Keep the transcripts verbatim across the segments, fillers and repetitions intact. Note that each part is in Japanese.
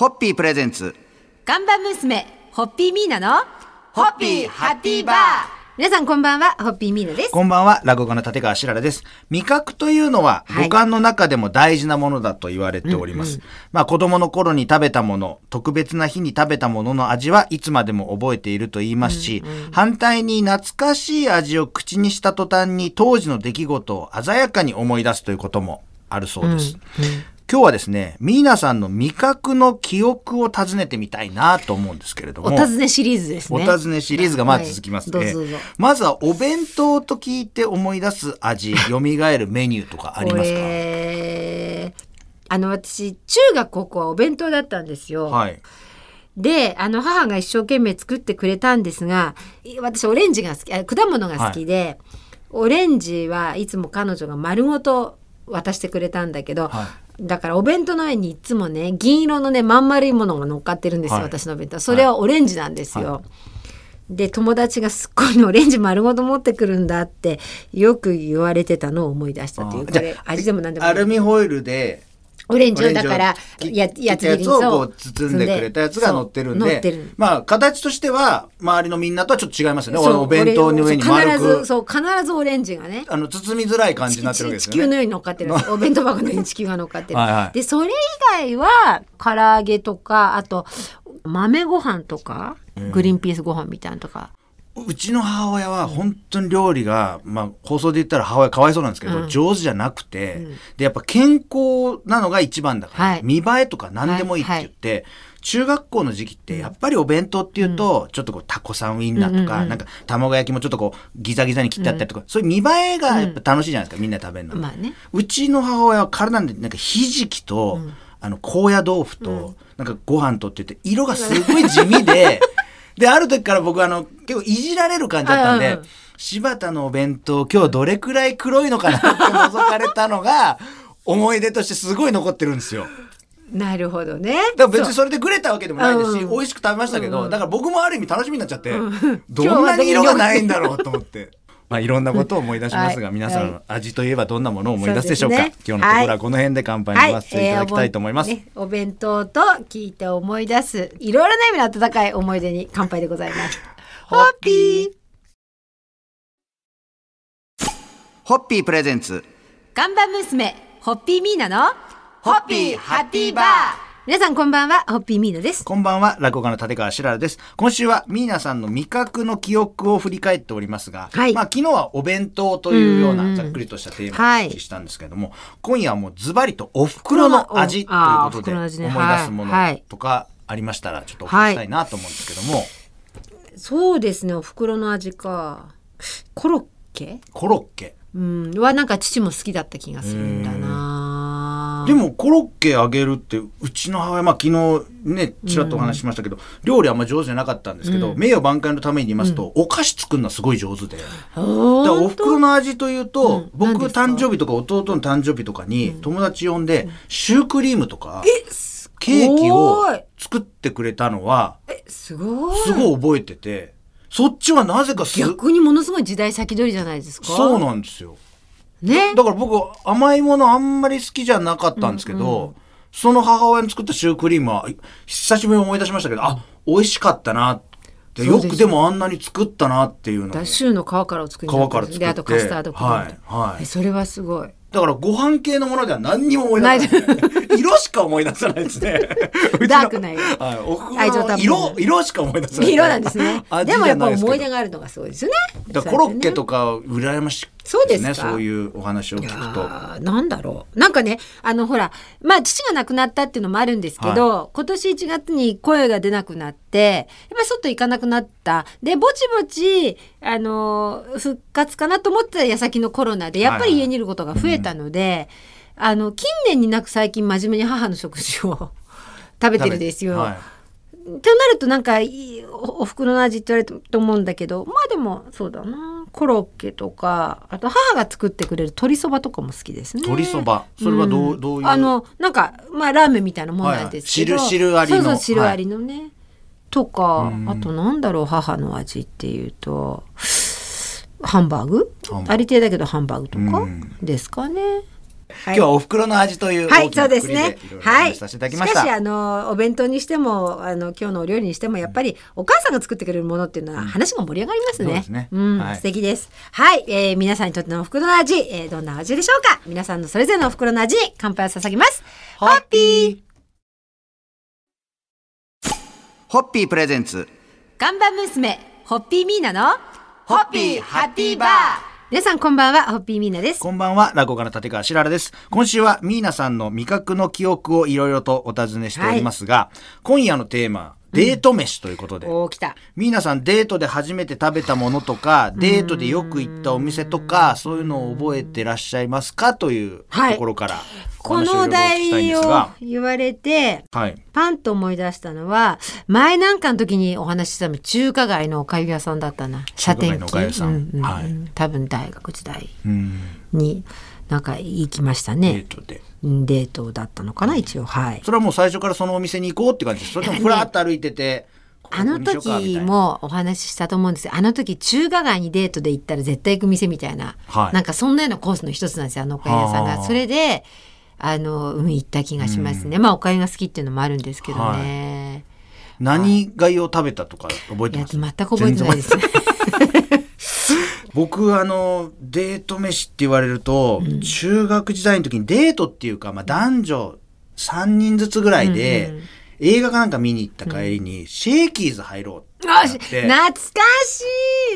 ホッピープレゼンツガンバ娘ホッピーミーナのホッピーハッピーバー。皆さんこんばんは、ホッピーミーナです。こんばんは、落語家の立川しららです。味覚というのは五感の中でも大事なものだと言われております、はいうんうん、まあ子供の頃に食べたもの、特別な日に食べたものの味はいつまでも覚えていると言いますし、うんうん、反対に懐かしい味を口にした途端に当時の出来事を鮮やかに思い出すということもあるそうです、うんうん今日はですね、ミーナさんの味覚の記憶を尋ねてみたいなと思うんですけれども。お尋ねシリーズですね。お尋ねシリーズがまだ続きますね、はい、どうぞどうぞ。まずはお弁当と聞いて思い出す味、蘇るメニューとかありますか？あの私中学高校はお弁当だったんですよ、はい、であの母が一生懸命作ってくれたんですが、私オレンジが好き、果物が好きで、はい、オレンジはいつも彼女が丸ごと渡してくれたんだけど、はい、だからお弁当の上にいつもね銀色のねまん丸いものが乗っかってるんですよ、はい、私の弁当。それはオレンジなんですよ、はい、で友達がすっごいオレンジ丸ごと持ってくるんだってよく言われてたのを思い出したという。これ味でも何でもない。アルミホイルでオレンジをだからやつ切りを包んでくれたやつが乗ってるんで、るまあ形としては周りのみんなとはちょっと違いますよね。お弁当の上に丸く必ずそう必ずオレンジがねあの包みづらい感じになってるわけですよね。地球のように乗っかってるお弁当箱のように地球が乗っかってるはい、はい、でそれ以外は唐揚げとかあと豆ご飯とかグリーンピースご飯みたいなとか、うんうちの母親は本当に料理が、まあ、放送で言ったら母親かわいそうなんですけど、うん、上手じゃなくて、うん、でやっぱ健康なのが一番だから、はい、見栄えとか何でもいいって言って、はいはい、中学校の時期ってやっぱりお弁当っていうと、うん、ちょっとこうタコさんウインナーとか、うんうんうん、なんか卵焼きもちょっとこうギザギザに切ってあったりとか、うん、そういう見栄えがやっぱ楽しいじゃないですか、うん、みんな食べるの、まあね、うちの母親はからなんでなんかひじきと、うん、あの高野豆腐と、うん、なんかご飯とって言って色がすごい地味でである時から僕はあの結構いじられる感じだったんで、うん、柴田のお弁当今日どれくらい黒いのかなって覗かれたのが思い出としてすごい残ってるんですよ。なるほどね。だから別にそれでグレたわけでもないですし、うん、美味しく食べましたけど、うん、だから僕もある意味楽しみになっちゃって、うん、どんなに色がないんだろうと思ってまあいろんなことを思い出しますが、はい、皆さん味といえばどんなものを思い出すでしょうか。う、ね、今日のところはこの辺で乾杯に回していただきたいと思います、はいはいえー お, ね、お弁当と聞いて思い出すいろいろな意味の温かい思い出に乾杯でございますホッピーホッピープレゼンツガンバ娘ホッピーミーナのホッピーハッピーバー。皆さんこんばんは、ホッピーミーナです。こんばんは、落語家の立川しららです。今週はミーナさんの味覚の記憶を振り返っておりますが、はいまあ、昨日はお弁当というようなざっくりとしたテーマをお聞きしたんですけれども、はい、今夜はもうズバリとお袋の味ということで思い出すものとかありましたらちょっとお聞きしたいなと思うんですけども、はいはい、そうですね、お袋の味か。コロッケコロッケうんはなんか父も好きだった気がするんだな。でもコロッケあげるってうちの母親、まあ、昨日ねちらっとお話ししましたけど、うん、料理あんま上手じゃなかったんですけど、うん、名誉挽回のために言いますと、うん、お菓子作るのはすごい上手で、うん、だからお袋の味というと、うん、僕誕生日とか弟の誕生日とかに友達呼んで、うん、シュークリームとか、うん、ケーキを作ってくれたのはえすごいすごい覚えてて、そっちはなぜかす逆にものすごい時代先取りじゃないですか。そうなんですよね、だから僕甘いものあんまり好きじゃなかったんですけど、うんうん、その母親の作ったシュークリームは久しぶりに思い出しましたけど、あ、美味しかったなってよくでもあんなに作ったなっていうのでシューの皮からを作りながらであとカスタードクリーム、はいはい、それはすごい。だからご飯系のものでは何にも思い出さない色しか思い出さないですねダークな色、はい、色, 色しか思い出さない色なんですねでもやっぱ思い出があるのがすごいですよね。だからコロッケとか羨ましいそうですね。そういうお話を聞くとなんだろう、なんかねあのほらまあ父が亡くなったっていうのもあるんですけど、はい、今年いちがつに声が出なくなってやっぱり外行かなくなったでぼちぼちあの復活かなと思ってた矢先のコロナでやっぱり家にいることが増えたので、はいはいうん、あの近年になく最近真面目に母の食事を食べてるんですよ。となるとなんかいい お, お袋の味って言われると思うんだけどまあでもそうだなコロッケとかあと母が作ってくれる鶏そばとかも好きですね。鶏そばそれはど う,、うん、どういうあのなんか、まあ、ラーメンみたいなものなんですけど、はいはい、汁, 汁ありのそうそう汁ありのね、はい、とかあとなんだろう母の味っていうとハンバーグありていだけどハンバーグとかですかね。今日はお袋の味という大きなくくりでお話しさせていただきました。しかしあのお弁当にしてもあの今日のお料理にしてもやっぱりお母さんが作ってくれるものっていうのは話が盛り上がりますね。そうですね、うん、素敵です。はい、えー、皆さんにとってのお袋の味、えー、どんな味でしょうか。皆さんのそれぞれのお袋の味に乾杯を捧げます。ホッピーホッピープレゼンツ看板娘ホッピーミーナのホッピーハッピーバー。皆さんこんばんは、ホッピーミーナです。こんばんは、落語家の立川しららです。今週はミーナさんの味覚の記憶をいろいろとお尋ねしておりますが、はい、今夜のテーマ、デート飯ということで、うん、おー、来た。ミーナさんデートで初めて食べたものとか、デートでよく行ったお店とか、そういうのを覚えてらっしゃいますかというところから、はい、このお題を言われて、はい、パンと思い出したのは、前なんかの時にお話ししたの中華街のおかゆ屋さんだったな。中華街のおかゆ屋さん、うん、はい、多分大学時代になんか行きましたね。デートでデートだったのかな、一応。はい、それはもう最初からそのお店に行こうって感じです。それともふらっと歩いてて、あの時もお話ししたと思うんですよ。あの時中華街にデートで行ったら絶対行く店みたいな、はい、なんかそんなようなコースの一つなんですよ、あのおかゆ屋さんが。それであの海行った気がしますね、うん、まあおかゆが好きっていうのもあるんですけどね、はい、何がいを食べたとか覚えてます？いや全く覚えてないですね僕あのデート飯って言われると、うん、中学時代の時にデートっていうか、まあ、男女さんにんずつぐらいで、うんうん、映画かなんか見に行った帰りに、うん、シェイキーズ入ろうってなって、懐かし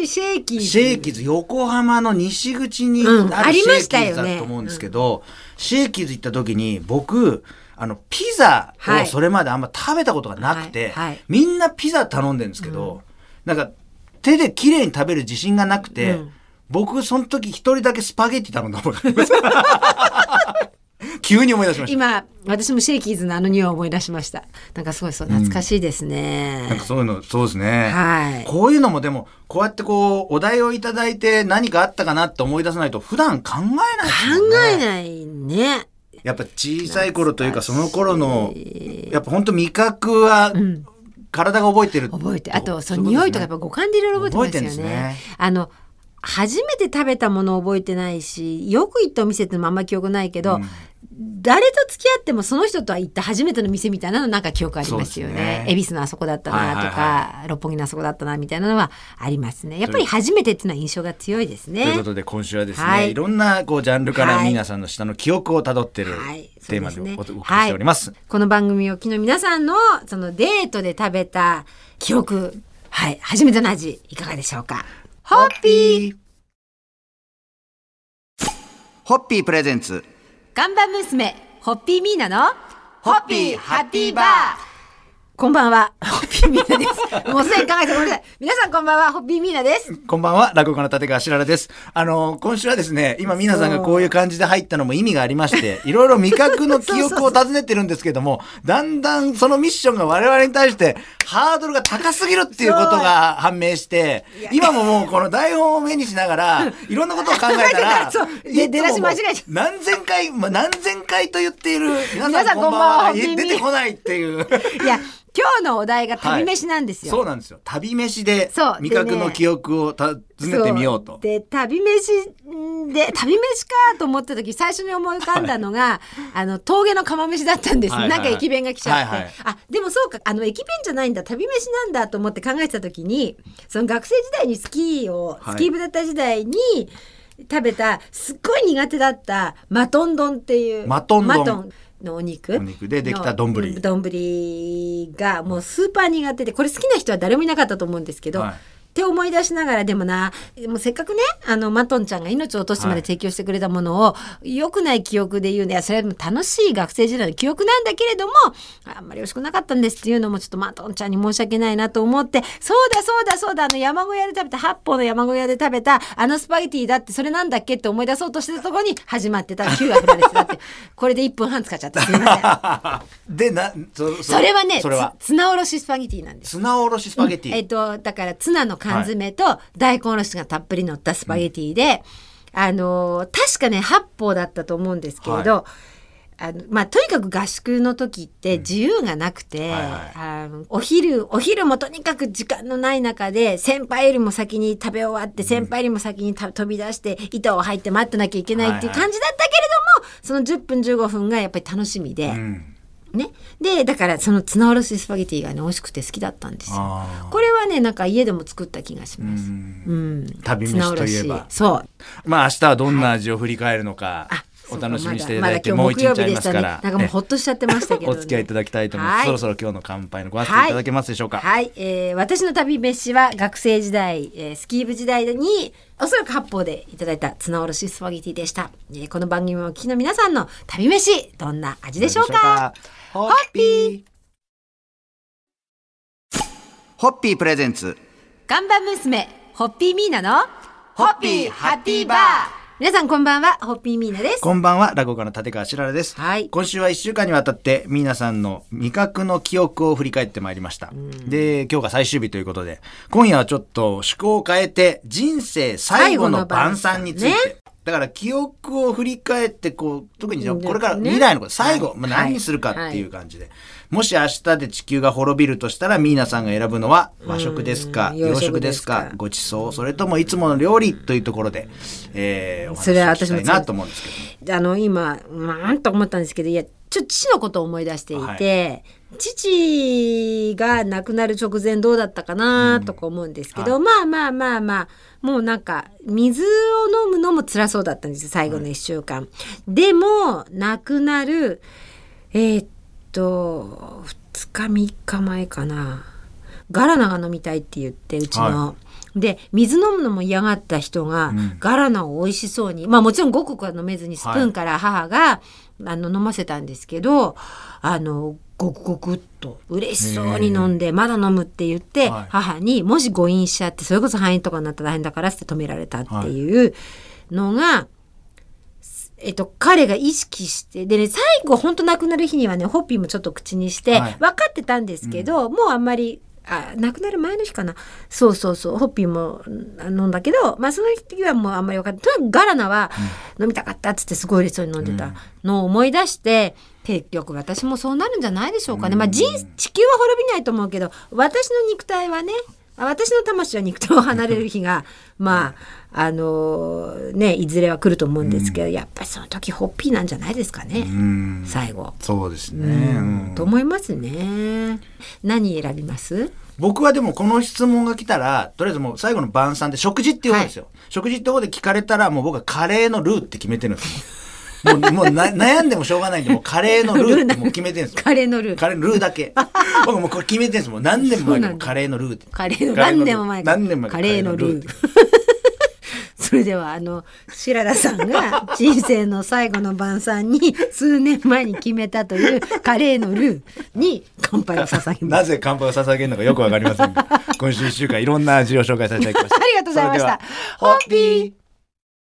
いシェイキーズシェイキーズ横浜の西口にあるシェイキーズだと思うんですけど、うんね、うん、シェイキーズ行った時に僕あのピザをそれまであんま食べたことがなくて、はいはいはい、みんなピザ頼んでるんですけど、うん、なんか手で綺麗に食べる自信がなくて、うん、僕その時一人だけスパゲッティ頼んだもん急に思い出しました。今私もシェイキーズのあの匂いを思い出しました。なんかすごいそう懐かしいですね、うん、なんかそういうのそうですね、はい、こういうのもでもこうやってこうお題をいただいて何かあったかなって思い出さないと普段考えないですよね。考えないね。やっぱ小さい頃というかその頃のやっぱ本当味覚は、うん、体が覚えてる。覚えて、あとその匂いとかやっぱ五感でいろいろ覚えてますよね。覚えてるんですね。あの初めて食べたものを覚えてないし、よく行ったお店ってのもあんま記憶ないけど、うん、誰と付き合ってもその人とは行った初めての店みたいなのなんか記憶ありますよね。恵比寿のあそこだったなとか、はいはいはい、六本木のあそこだったなみたいなのはありますね。やっぱり初めてっていうのは印象が強いですね。ということで今週はですね、はい、いろんなこうジャンルから皆さんの下の記憶をたどってる、はい、テーマでお送りしております。はい、この番組を機の皆さんのそのデートで食べた記憶、はい、初めての味いかがでしょうか。ホッピーホッピープレゼンツ看板娘ホッピーミーナのホッピーハッピーバー。こんばんは、ホッピーミーナです。もうすでに考えてごめんなさい。皆さんこんばんは、ホッピーミーナです。こんばんは、落語家の立川しららです。あの今週はですね、今皆さんがこういう感じで入ったのも意味がありまして、いろいろ味覚の記憶を尋ねてるんですけどもだんだんそのミッションが我々に対してハードルが高すぎるっていうことが判明して、今ももうこの台本を目にしながらいろんなことを考えたら出だし間違えちゃう。何千回、まあ、何千回と言っている皆さんこんばんは出てこないっていういや今日のお題が旅飯なんですよ、はい、そうなんですよ。旅飯で味覚の記憶を尋ねてみようと。で、ね、で旅飯で旅飯かと思った時最初に思い浮かんだのが、はい、あの峠の釜飯だったんです、はいはいはい、なんか駅弁が来ちゃって、はいはい、あでもそうか、あの駅弁じゃないんだ旅飯なんだと思って考えてた時に、その学生時代にスキーをスキー部だった時代に、はい、食べたすっごい苦手だったマトン丼っていうマトン丼マトンのお肉、お肉でできた丼がもうスーパー苦手で、これ好きな人は誰もいなかったと思うんですけど、はい、って思い出しながら、でもなもうせっかくねあのマトンちゃんが命を落としてまで提供してくれたものを、はい、良くない記憶で言うね、それは楽しい学生時代の記憶なんだけれどもあんまり美味しくなかったんですっていうのもちょっとマトンちゃんに申し訳ないなと思って、そうだそうだそうだ、あの山小屋で食べた八方の山小屋で食べたあのスパゲティだってそれなんだっけって思い出そうとしてたところに始まってたきゅうがフラレスだってこれでいっぷんはん使っちゃったすみませんでな そ, そ, それはねそれはツナおろしスパゲティなんです。ツナおろしスパゲティ、うん、えっとだからツナの缶詰と大根おろしがたっぷり乗ったスパゲティで、うん、あの確かね八方だったと思うんですけれど、はい、あのまあ、とにかく合宿の時って自由がなくて、うん、はいはい、あのお昼お昼もとにかく時間のない中で先輩よりも先に食べ終わって、先輩よりも先にた飛び出して板を入って待ってなきゃいけないっていう感じだったけれども、はいはい、そのじゅっぷんじゅうごふんがやっぱり楽しみで、うんね、でだからその綱おろしスパゲティがね美味しくて好きだったんですよ。これはねなんか家でも作った気がします。うん、うん、旅飯といえばそうまあ明日はどんな味を振り返るのか、はいお楽しみにしていただいて、まだもう一日ありますから、なんかもうほっとしちゃってましたけど、ね、お付き合いいただきたいと思います。はい、そろそろ今日の乾杯のご挨拶いただけますでしょうか。はい、はいえー、私の旅飯は学生時代、えー、スキー部時代におそらく八方でいただいた綱おろしスパゲティでした。えー、この番組をお聞きの皆さんの旅飯どんな味でしょうか。ホッピーホッピープレゼンツガンバ娘ホッピーミーナのホッピーハッピーバー。皆さんこんばんは、ホッピーミーナです。こんばんは、落語家の立川しららです。はい、今週はいっしゅうかんにわたってミーナさんの味覚の記憶を振り返ってまいりました。うん、で、今日が最終日ということで、今夜はちょっと趣向を変えて人生最後の晩餐について。だから記憶を振り返ってこう特にこれから未来のこと、ね、最後、はいまあ、何にするかっていう感じで、はいはい、もし明日で地球が滅びるとしたらミーナさんが選ぶのは和食ですか洋食ですかごちそうそれともいつもの料理というところで、えー、お話ししたいなと思うんですけど、あの今なんと思ったんですけどいやちょっと父のことを思い出していて、はい、父が亡くなる直前どうだったかなとか思うんですけど、うんはい、まあまあまあまあもうなんか水を飲むのも辛そうだったんです最後のいっしゅうかん、はい、でも亡くなるえー、っとふつかみっかまえかなガラナが飲みたいって言ってうちの、はいで水飲むのも嫌がった人が、うん、ガラナを美味しそうにまあもちろんごこは飲めずにスプーンから母が、はい、あの飲ませたんですけどあのごくごくっと嬉しそうに飲んでまだ飲むって言って、はい、母にもし誤飲しちゃってそれこそ肺炎とかになったら大変だからって止められたっていうのが、はいえっと、彼が意識してで、ね、最後本当亡くなる日にはねホッピーもちょっと口にして、はい、分かってたんですけど、うん、もうあんまりあ亡くなる前の日かなそうそうそうホッピーも飲んだけど、まあ、その時はもうあんまり分かんないとにかくガラナは飲みたかったっつってすごい嬉しそうに飲んでたのを思い出して、うん、結局私もそうなるんじゃないでしょうかね、まあ、人地球は滅びないと思うけど私の肉体はね私の魂は肉体を離れる日がまああのー、ねいずれは来ると思うんですけど、うん、やっぱりその時ホッピーなんじゃないですかね、うん、最後そうですね、うんうん、と思いますね。何選びます？僕はでもこの質問が来たらとりあえずもう最後の晩餐で食事っていう方ですよ、はい、食事って方で聞かれたらもう僕はカレーのルーって決めてるんですよもう、もうな悩んでもしょうがないんでもうカレーのルーってもう決めてるんですよカレーのルーカレーのルーだけ僕もうこれ決めてるんですもう何年も前からカレーのルーってカレーの何年も前からカレーのルーそれではあのしららさんが人生の最後の晩餐に数年前に決めたというカレーのルーに乾杯を捧げますなぜ乾杯を捧げるのかよくわかりませんが今週いっしゅうかんいろんな味を紹介させていただきましたありがとうございました。ホッピー